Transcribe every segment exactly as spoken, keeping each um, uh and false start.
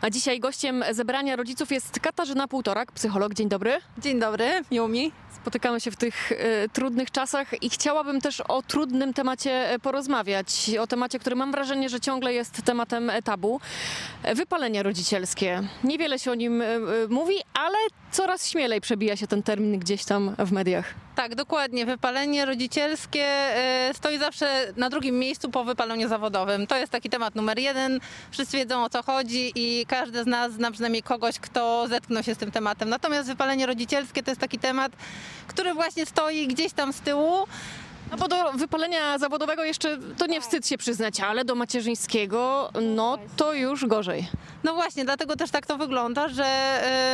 A dzisiaj gościem zebrania rodziców jest Katarzyna Półtorak, psycholog. Dzień dobry. Dzień dobry, miło mi. Spotykamy się w tych y, trudnych czasach i chciałabym też o trudnym temacie porozmawiać. O temacie, który mam wrażenie, że ciągle jest tematem tabu. Wypalenie rodzicielskie. Niewiele się o nim y, y, mówi, ale coraz śmielej przebija się ten termin gdzieś tam w mediach. Tak, dokładnie. Wypalenie rodzicielskie y, stoi zawsze na drugim miejscu po wypaleniu zawodowym. To jest taki temat numer jeden. Wszyscy wiedzą, o co chodzi i każdy z nas zna przynajmniej kogoś, kto zetknął się z tym tematem. Natomiast wypalenie rodzicielskie to jest taki temat, który właśnie stoi gdzieś tam z tyłu. No bo do wypalenia zawodowego jeszcze to nie wstyd się przyznać, ale do macierzyńskiego no to już gorzej. No właśnie, dlatego też tak to wygląda, że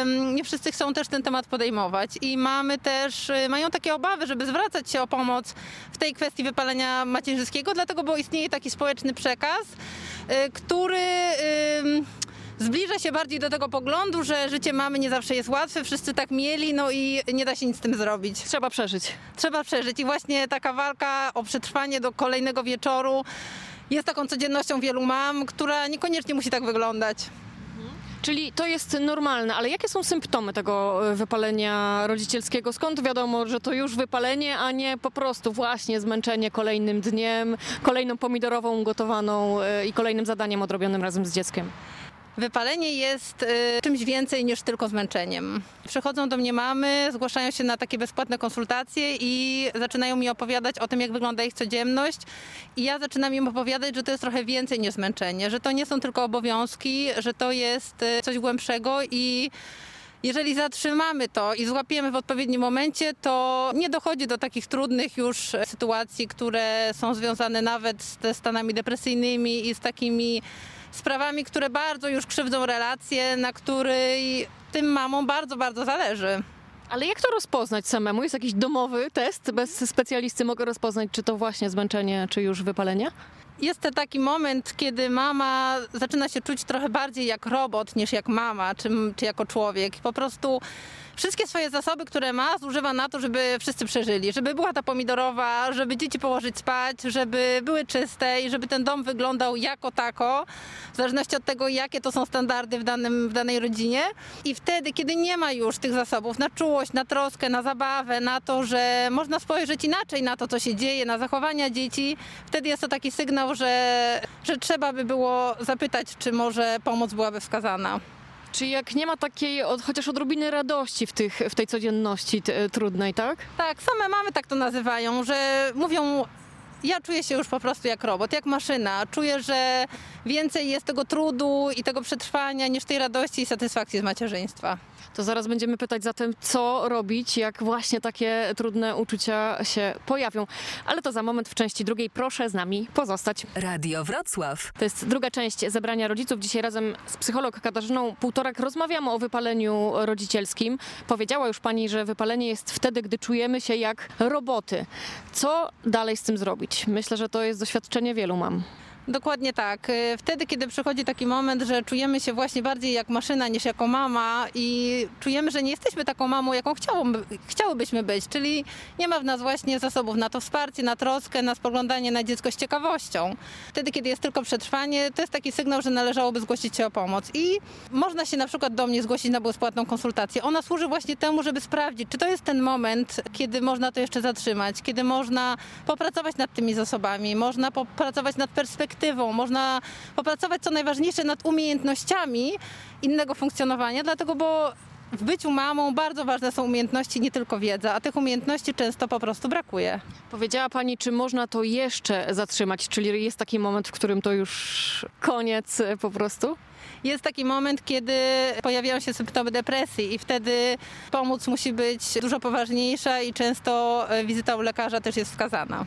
yy, nie wszyscy chcą też ten temat podejmować i mamy też, yy, mają takie obawy, żeby zwracać się o pomoc w tej kwestii wypalenia macierzyńskiego, dlatego bo istnieje taki społeczny przekaz, yy, który... Yy, Zbliża się bardziej do tego poglądu, że życie mamy nie zawsze jest łatwe, wszyscy tak mieli, no i nie da się nic z tym zrobić. Trzeba przeżyć. Trzeba przeżyć i właśnie taka walka o przetrwanie do kolejnego wieczoru jest taką codziennością wielu mam, która niekoniecznie musi tak wyglądać. Czyli to jest normalne, ale jakie są symptomy tego wypalenia rodzicielskiego? Skąd wiadomo, że to już wypalenie, a nie po prostu właśnie zmęczenie kolejnym dniem, kolejną pomidorową gotowaną i kolejnym zadaniem odrobionym razem z dzieckiem? Wypalenie jest y, czymś więcej niż tylko zmęczeniem. Przychodzą do mnie mamy, zgłaszają się na takie bezpłatne konsultacje i zaczynają mi opowiadać o tym, jak wygląda ich codzienność. I ja zaczynam im opowiadać, że to jest trochę więcej niż zmęczenie, że to nie są tylko obowiązki, że to jest y, coś głębszego i jeżeli zatrzymamy to i złapiemy w odpowiednim momencie, to nie dochodzi do takich trudnych już sytuacji, które są związane nawet ze stanami depresyjnymi i z takimi sprawami, które bardzo już krzywdzą relacje, na której tym mamom bardzo, bardzo zależy. Ale jak to rozpoznać samemu? Jest jakiś domowy test? Bez specjalisty mogę rozpoznać, czy to właśnie zmęczenie, czy już wypalenie? Jest to taki moment, kiedy mama zaczyna się czuć trochę bardziej jak robot niż jak mama, czy, czy jako człowiek. Po prostu wszystkie swoje zasoby, które ma, zużywa na to, żeby wszyscy przeżyli. Żeby była ta pomidorowa, żeby dzieci położyć spać, żeby były czyste i żeby ten dom wyglądał jako tako, w zależności od tego, jakie to są standardy w, danym, w danej rodzinie. I wtedy, kiedy nie ma już tych zasobów na czułość, na troskę, na zabawę, na to, że można spojrzeć inaczej na to, co się dzieje, na zachowania dzieci, wtedy jest to taki sygnał, Że, że trzeba by było zapytać, czy może pomoc byłaby wskazana. Czy jak nie ma takiej od, chociaż odrobiny radości w, tych, w tej codzienności t, trudnej, tak? Tak, same mamy tak to nazywają, że mówią, ja czuję się już po prostu jak robot, jak maszyna. Czuję, że więcej jest tego trudu i tego przetrwania niż tej radości i satysfakcji z macierzyństwa. To zaraz będziemy pytać zatem, co robić, jak właśnie takie trudne uczucia się pojawią. Ale to za moment w części drugiej. Proszę z nami pozostać. Radio Wrocław. To jest druga część zebrania rodziców. Dzisiaj razem z psycholog Katarzyną Półtorak rozmawiamy o wypaleniu rodzicielskim. Powiedziała już pani, że wypalenie jest wtedy, gdy czujemy się jak roboty. Co dalej z tym zrobić? Myślę, że to jest doświadczenie wielu mam. Dokładnie tak. Wtedy, kiedy przychodzi taki moment, że czujemy się właśnie bardziej jak maszyna niż jako mama i czujemy, że nie jesteśmy taką mamą, jaką chciałybyśmy być, czyli nie ma w nas właśnie zasobów na to wsparcie, na troskę, na spoglądanie na dziecko z ciekawością. Wtedy, kiedy jest tylko przetrwanie, to jest taki sygnał, że należałoby zgłosić się o pomoc i można się na przykład do mnie zgłosić na bezpłatną konsultację. Ona służy właśnie temu, żeby sprawdzić, czy to jest ten moment, kiedy można to jeszcze zatrzymać, kiedy można popracować nad tymi zasobami, można popracować nad perspektywą, można popracować co najważniejsze nad umiejętnościami innego funkcjonowania, dlatego bo w byciu mamą bardzo ważne są umiejętności, nie tylko wiedza, a tych umiejętności często po prostu brakuje. Powiedziała pani, czy można to jeszcze zatrzymać, czyli jest taki moment, w którym to już koniec po prostu? Jest taki moment, kiedy pojawiają się symptomy depresji i wtedy pomoc musi być dużo poważniejsza i często wizyta u lekarza też jest wskazana.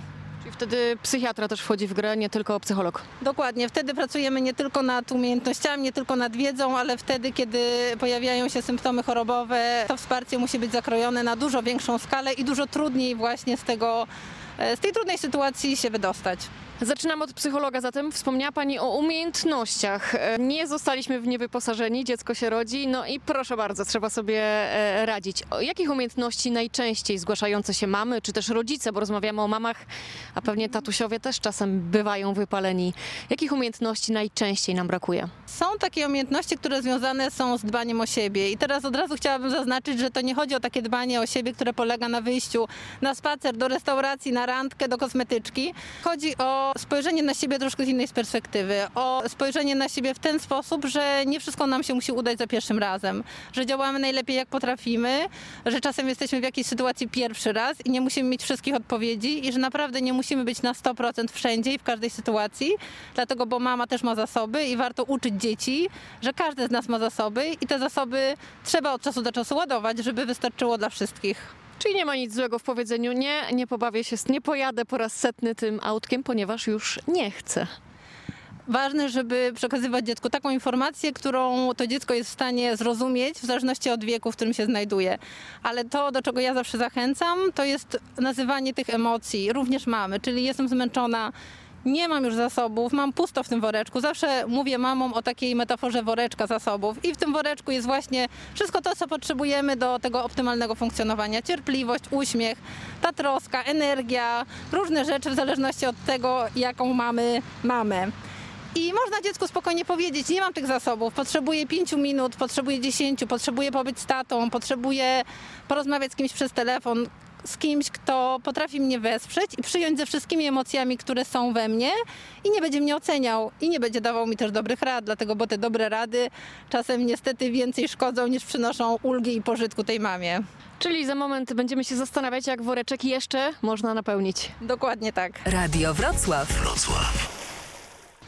I wtedy psychiatra też wchodzi w grę, nie tylko psycholog. Dokładnie, wtedy pracujemy nie tylko nad umiejętnościami, nie tylko nad wiedzą, ale wtedy, kiedy pojawiają się symptomy chorobowe, to wsparcie musi być zakrojone na dużo większą skalę i dużo trudniej właśnie z tego, z tej trudnej sytuacji się wydostać. Zaczynam od psychologa zatem. Wspomniała pani o umiejętnościach. Nie zostaliśmy w nie wyposażeni, dziecko się rodzi, no i proszę bardzo, trzeba sobie radzić. O jakich umiejętności najczęściej zgłaszające się mamy, czy też rodzice, bo rozmawiamy o mamach, a pewnie tatusiowie też czasem bywają wypaleni. Jakich umiejętności najczęściej nam brakuje? Są takie umiejętności, które związane są z dbaniem o siebie i teraz od razu chciałabym zaznaczyć, że to nie chodzi o takie dbanie o siebie, które polega na wyjściu na spacer, do restauracji, na randkę, do kosmetyczki. Chodzi o spojrzenie na siebie troszkę z innej perspektywy, o spojrzenie na siebie w ten sposób, że nie wszystko nam się musi udać za pierwszym razem, że działamy najlepiej jak potrafimy, że czasem jesteśmy w jakiejś sytuacji pierwszy raz i nie musimy mieć wszystkich odpowiedzi i że naprawdę nie musimy być na sto procent wszędzie i w każdej sytuacji, dlatego bo mama też ma zasoby i warto uczyć dzieci, że każdy z nas ma zasoby i te zasoby trzeba od czasu do czasu ładować, żeby wystarczyło dla wszystkich. Czyli nie ma nic złego w powiedzeniu nie, nie pobawię się, nie pojadę po raz setny tym autkiem, ponieważ już nie chcę. Ważne, żeby przekazywać dziecku taką informację, którą to dziecko jest w stanie zrozumieć w zależności od wieku, w którym się znajduje. Ale to, do czego ja zawsze zachęcam, to jest nazywanie tych emocji, również mamy, czyli jestem zmęczona, nie mam już zasobów, mam pusto w tym woreczku. Zawsze mówię mamom o takiej metaforze woreczka zasobów i w tym woreczku jest właśnie wszystko to, co potrzebujemy do tego optymalnego funkcjonowania. Cierpliwość, uśmiech, ta troska, energia, różne rzeczy w zależności od tego, jaką mamy mamę. I można dziecku spokojnie powiedzieć, nie mam tych zasobów, potrzebuję pięciu minut, potrzebuję dziesięciu, potrzebuję pobyć z tatą, potrzebuję porozmawiać z kimś przez telefon, z kimś, kto potrafi mnie wesprzeć i przyjąć ze wszystkimi emocjami, które są we mnie i nie będzie mnie oceniał i nie będzie dawał mi też dobrych rad, dlatego bo te dobre rady czasem niestety więcej szkodzą niż przynoszą ulgi i pożytku tej mamie. Czyli za moment będziemy się zastanawiać, jak woreczek jeszcze można napełnić. Dokładnie tak. Radio Wrocław. Wrocław.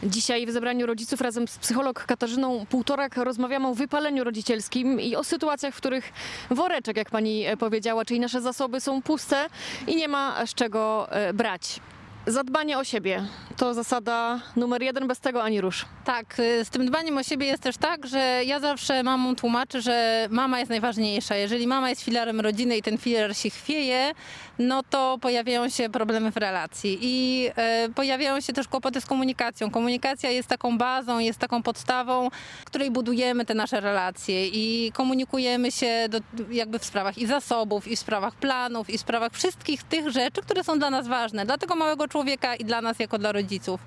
Dzisiaj w zebraniu rodziców razem z psycholog Katarzyną Półtorak rozmawiamy o wypaleniu rodzicielskim i o sytuacjach, w których woreczek, jak pani powiedziała, czyli nasze zasoby są puste i nie ma z czego brać. Zadbanie o siebie to zasada numer jeden, bez tego ani rusz. Tak, z tym dbaniem o siebie jest też tak, że ja zawsze mamom tłumaczę, że mama jest najważniejsza. Jeżeli mama jest filarem rodziny i ten filar się chwieje, no to pojawiają się problemy w relacji i y, pojawiają się też kłopoty z komunikacją. Komunikacja jest taką bazą, jest taką podstawą, w której budujemy te nasze relacje i komunikujemy się do, jakby w sprawach i zasobów, i w sprawach planów, i w sprawach wszystkich tych rzeczy, które są dla nas ważne, dla tego małego człowieka i dla nas jako dla rodziców.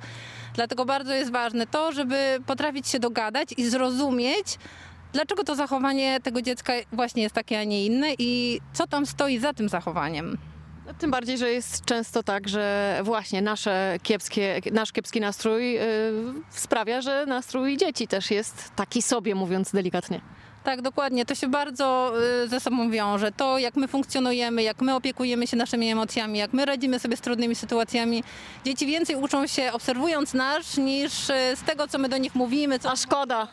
Dlatego bardzo jest ważne to, żeby potrafić się dogadać i zrozumieć, dlaczego to zachowanie tego dziecka właśnie jest takie, a nie inne i co tam stoi za tym zachowaniem. Tym bardziej, że jest często tak, że właśnie nasze kiepskie, nasz kiepski nastrój yy, sprawia, że nastrój dzieci też jest taki sobie, mówiąc delikatnie. Tak, dokładnie. To się bardzo ze sobą wiąże. To, jak my funkcjonujemy, jak my opiekujemy się naszymi emocjami, jak my radzimy sobie z trudnymi sytuacjami. Dzieci więcej uczą się obserwując nas, niż z tego, co my do nich mówimy. Co... A szkoda.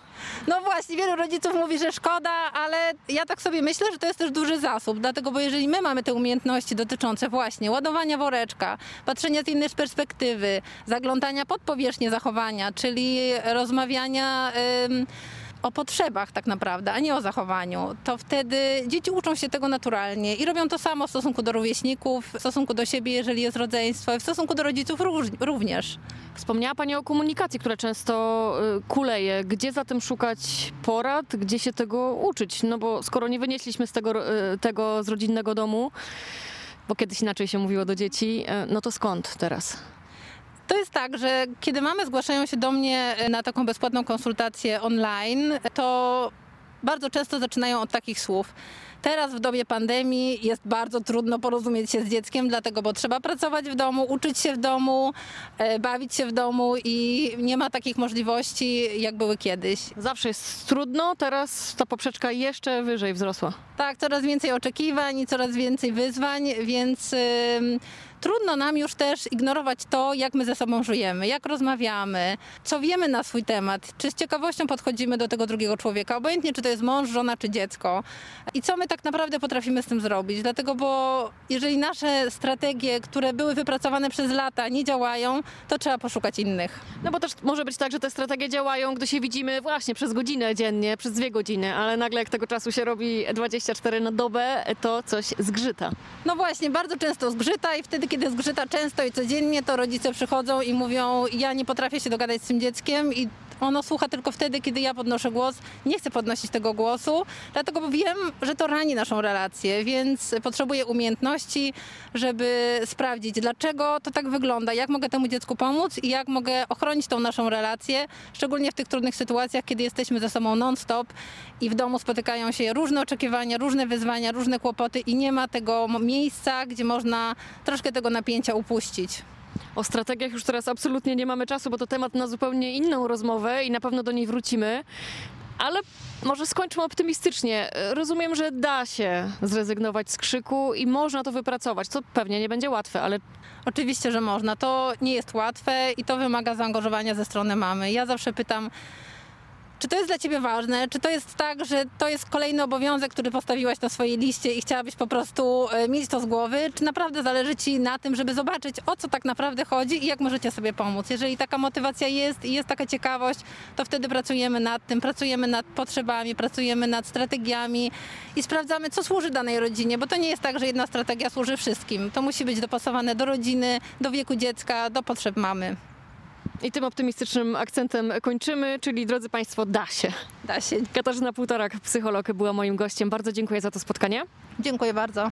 No właśnie, wielu rodziców mówi, że szkoda, ale ja tak sobie myślę, że to jest też duży zasób. Dlatego, bo jeżeli my mamy te umiejętności dotyczące właśnie ładowania woreczka, patrzenia z innej perspektywy, zaglądania pod powierzchnię zachowania, czyli rozmawiania... Ym, o potrzebach tak naprawdę, a nie o zachowaniu, to wtedy dzieci uczą się tego naturalnie i robią to samo w stosunku do rówieśników, w stosunku do siebie, jeżeli jest rodzeństwo i w stosunku do rodziców również. Wspomniała pani o komunikacji, która często kuleje. Gdzie zatem szukać porad, gdzie się tego uczyć? No bo skoro nie wynieśliśmy z tego, tego z rodzinnego domu, bo kiedyś inaczej się mówiło do dzieci, no to skąd teraz? To jest tak, że kiedy mamy zgłaszają się do mnie na taką bezpłatną konsultację online, to bardzo często zaczynają od takich słów. Teraz w dobie pandemii jest bardzo trudno porozumieć się z dzieckiem, dlatego bo trzeba pracować w domu, uczyć się w domu, bawić się w domu i nie ma takich możliwości, jak były kiedyś. Zawsze jest trudno, teraz ta poprzeczka jeszcze wyżej wzrosła. Tak, coraz więcej oczekiwań i coraz więcej wyzwań, więc... Yy, Trudno nam już też ignorować to, jak my ze sobą żyjemy, jak rozmawiamy, co wiemy na swój temat, czy z ciekawością podchodzimy do tego drugiego człowieka, obojętnie czy to jest mąż, żona czy dziecko i co my tak naprawdę potrafimy z tym zrobić. Dlatego, bo jeżeli nasze strategie, które były wypracowane przez lata, nie działają, to trzeba poszukać innych. No bo też może być tak, że te strategie działają, gdy się widzimy właśnie przez godzinę dziennie, przez dwie godziny, ale nagle jak tego czasu się robi dwadzieścia cztery na dobę, to coś zgrzyta. No właśnie, bardzo często zgrzyta i wtedy kiedy zgrzyta często i codziennie, to rodzice przychodzą i mówią, ja nie potrafię się dogadać z tym dzieckiem i Ono słucha tylko wtedy, kiedy ja podnoszę głos. Nie chcę podnosić tego głosu, dlatego bo wiem, że to rani naszą relację, więc potrzebuję umiejętności, żeby sprawdzić, dlaczego to tak wygląda, jak mogę temu dziecku pomóc i jak mogę ochronić tą naszą relację, szczególnie w tych trudnych sytuacjach, kiedy jesteśmy ze sobą non-stop i w domu spotykają się różne oczekiwania, różne wyzwania, różne kłopoty i nie ma tego miejsca, gdzie można troszkę tego napięcia upuścić. O strategiach już teraz absolutnie nie mamy czasu, bo to temat na zupełnie inną rozmowę i na pewno do niej wrócimy. Ale może skończmy optymistycznie. Rozumiem, że da się zrezygnować z krzyku i można to wypracować, co pewnie nie będzie łatwe, ale... Oczywiście, że można. To nie jest łatwe i to wymaga zaangażowania ze strony mamy. Ja zawsze pytam, czy to jest dla ciebie ważne? Czy to jest tak, że to jest kolejny obowiązek, który postawiłaś na swojej liście i chciałabyś po prostu mieć to z głowy? Czy naprawdę zależy ci na tym, żeby zobaczyć, o co tak naprawdę chodzi i jak możecie sobie pomóc? Jeżeli taka motywacja jest i jest taka ciekawość, to wtedy pracujemy nad tym, pracujemy nad potrzebami, pracujemy nad strategiami i sprawdzamy, co służy danej rodzinie, bo to nie jest tak, że jedna strategia służy wszystkim. To musi być dopasowane do rodziny, do wieku dziecka, do potrzeb mamy. I tym optymistycznym akcentem kończymy, czyli drodzy Państwo, da się. Da się. Katarzyna Półtorak, psycholog, była moim gościem. Bardzo dziękuję za to spotkanie. Dziękuję bardzo.